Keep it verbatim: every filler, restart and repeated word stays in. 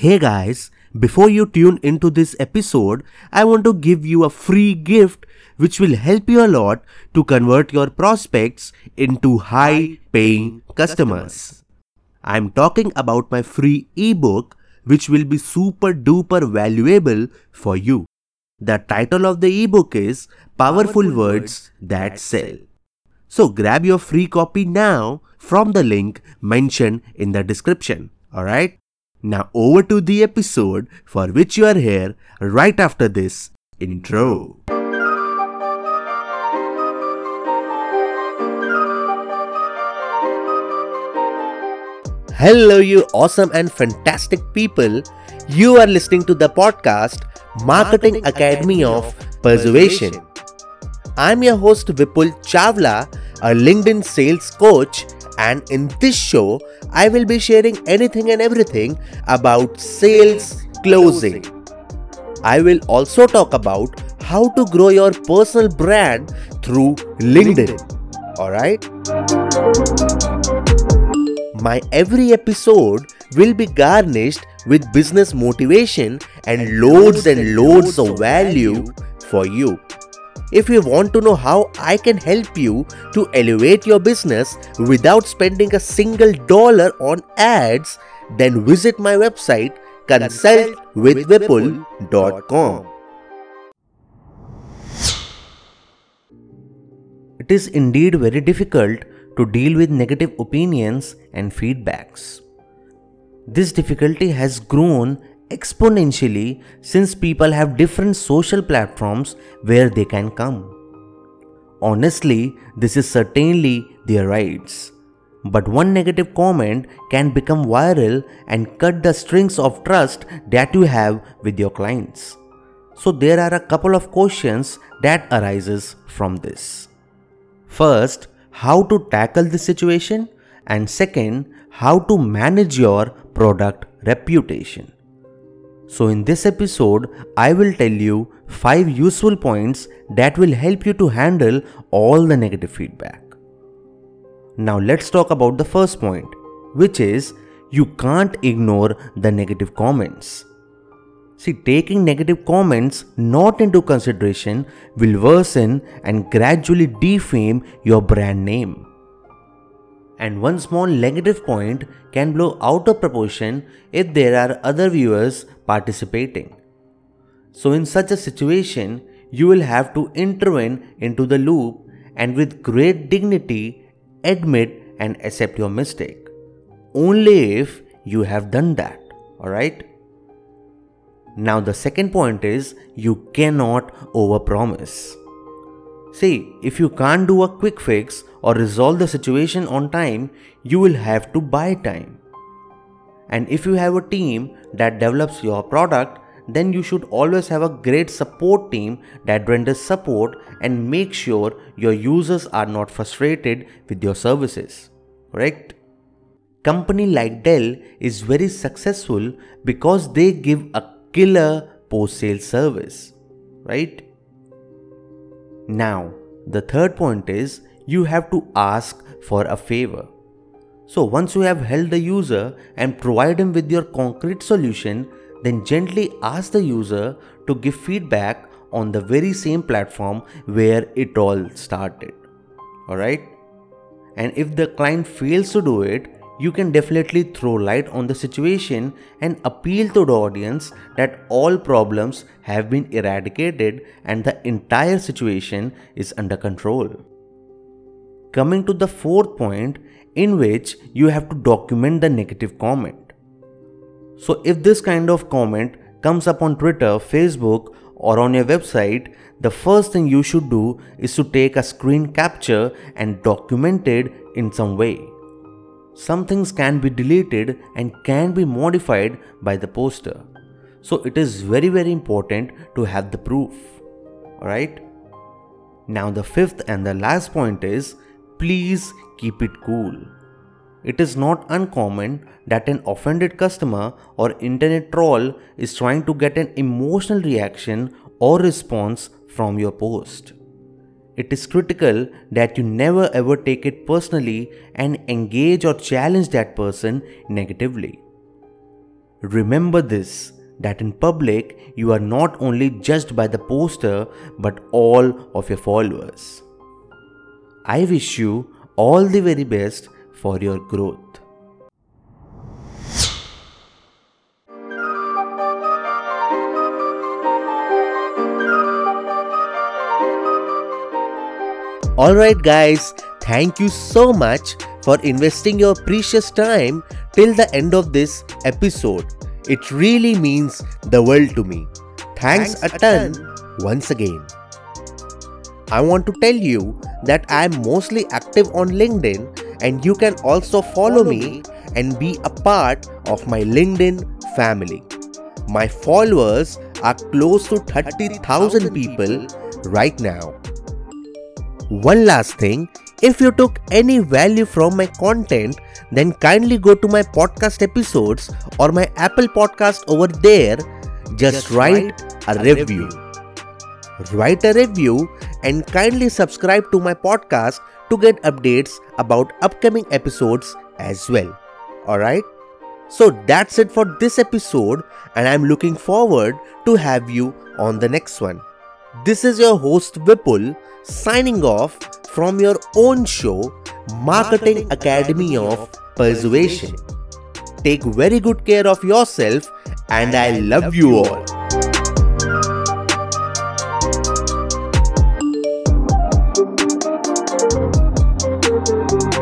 Hey guys, before you tune into this episode, I want to give you a free gift which will help you a lot to convert your prospects into high-paying customers. I'm talking about my free ebook which will be super duper valuable for you. The title of the ebook is Powerful Words That Sell. So grab your free copy now from the link mentioned in the description. Alright? Now over to the episode for which you are here right after this intro. Hello you awesome and fantastic people. You are listening to the podcast Marketing Academy of Persuasion. I'm your host Vipul Chavla, a LinkedIn sales coach. And in this show, I will be sharing anything and everything about sales closing. I will also talk about how to grow your personal brand through LinkedIn. Alright? My every episode will be garnished with business motivation and loads and loads of value for you. If you want to know how I can help you to elevate your business without spending a single dollar on ads, then visit my website consult with vipul dot com. It is indeed very difficult to deal with negative opinions and feedbacks. This difficulty has grown exponentially since people have different social platforms where they can come. Honestly, this is certainly their rights. But one negative comment can become viral and cut the strings of trust that you have with your clients. So there are a couple of questions that arises from this. First, how to tackle this situation, and second, how to manage your product reputation. So in this episode, I will tell you five useful points that will help you to handle all the negative feedback. Now let's talk about the first point, which is you can't ignore the negative comments. See, taking negative comments not into consideration will worsen and gradually defame your brand name. And one small negative point can blow out of proportion if there are other viewers participating. So in such a situation, you will have to intervene into the loop and with great dignity admit and accept your mistake. Only if you have done that, alright? Now the second point is you cannot overpromise. See, if you can't do a quick fix or resolve the situation on time, you will have to buy time. And if you have a team that develops your product, then you should always have a great support team that renders support and make sure your users are not frustrated with your services. Correct? Company like Dell is very successful because they give a killer post-sale service. Right? Now, the third point is you have to ask for a favor. So once you have helped the user and provide him with your concrete solution, then gently ask the user to give feedback on the very same platform where it all started. Alright? And if the client fails to do it, you can definitely throw light on the situation and appeal to the audience that all problems have been eradicated and the entire situation is under control. Coming to the fourth point, in which you have to document the negative comment. So if this kind of comment comes up on Twitter, Facebook, or on your website, the first thing you should do is to take a screen capture and document it in some way. Some things can be deleted and can be modified by the poster. So it is very very important to have the proof. Alright? Now the fifth and the last point is, please keep it cool. It is not uncommon that an offended customer or internet troll is trying to get an emotional reaction or response from your post. It is critical that you never ever take it personally and engage or challenge that person negatively. Remember this, that in public you are not only judged by the poster but all of your followers. I wish you all the very best for your growth. Alright guys, thank you so much for investing your precious time till the end of this episode. It really means the world to me. Thanks, Thanks a ton, ton once again. I want to tell you that I am mostly active on LinkedIn, and you can also follow, follow me, me and be a part of my LinkedIn family. My followers are close to thirty thousand people right now. One last thing, if you took any value from my content, then kindly go to my podcast episodes or my Apple podcast over there. Just, Just write, write a, a review. review. Write a review and kindly subscribe to my podcast to get updates about upcoming episodes as well. Alright? So that's it for this episode, and I'm looking forward to have you on the next one. This is your host Vipul, signing off from your own show, Marketing Academy of Persuasion. Take very good care of yourself, and I love you all.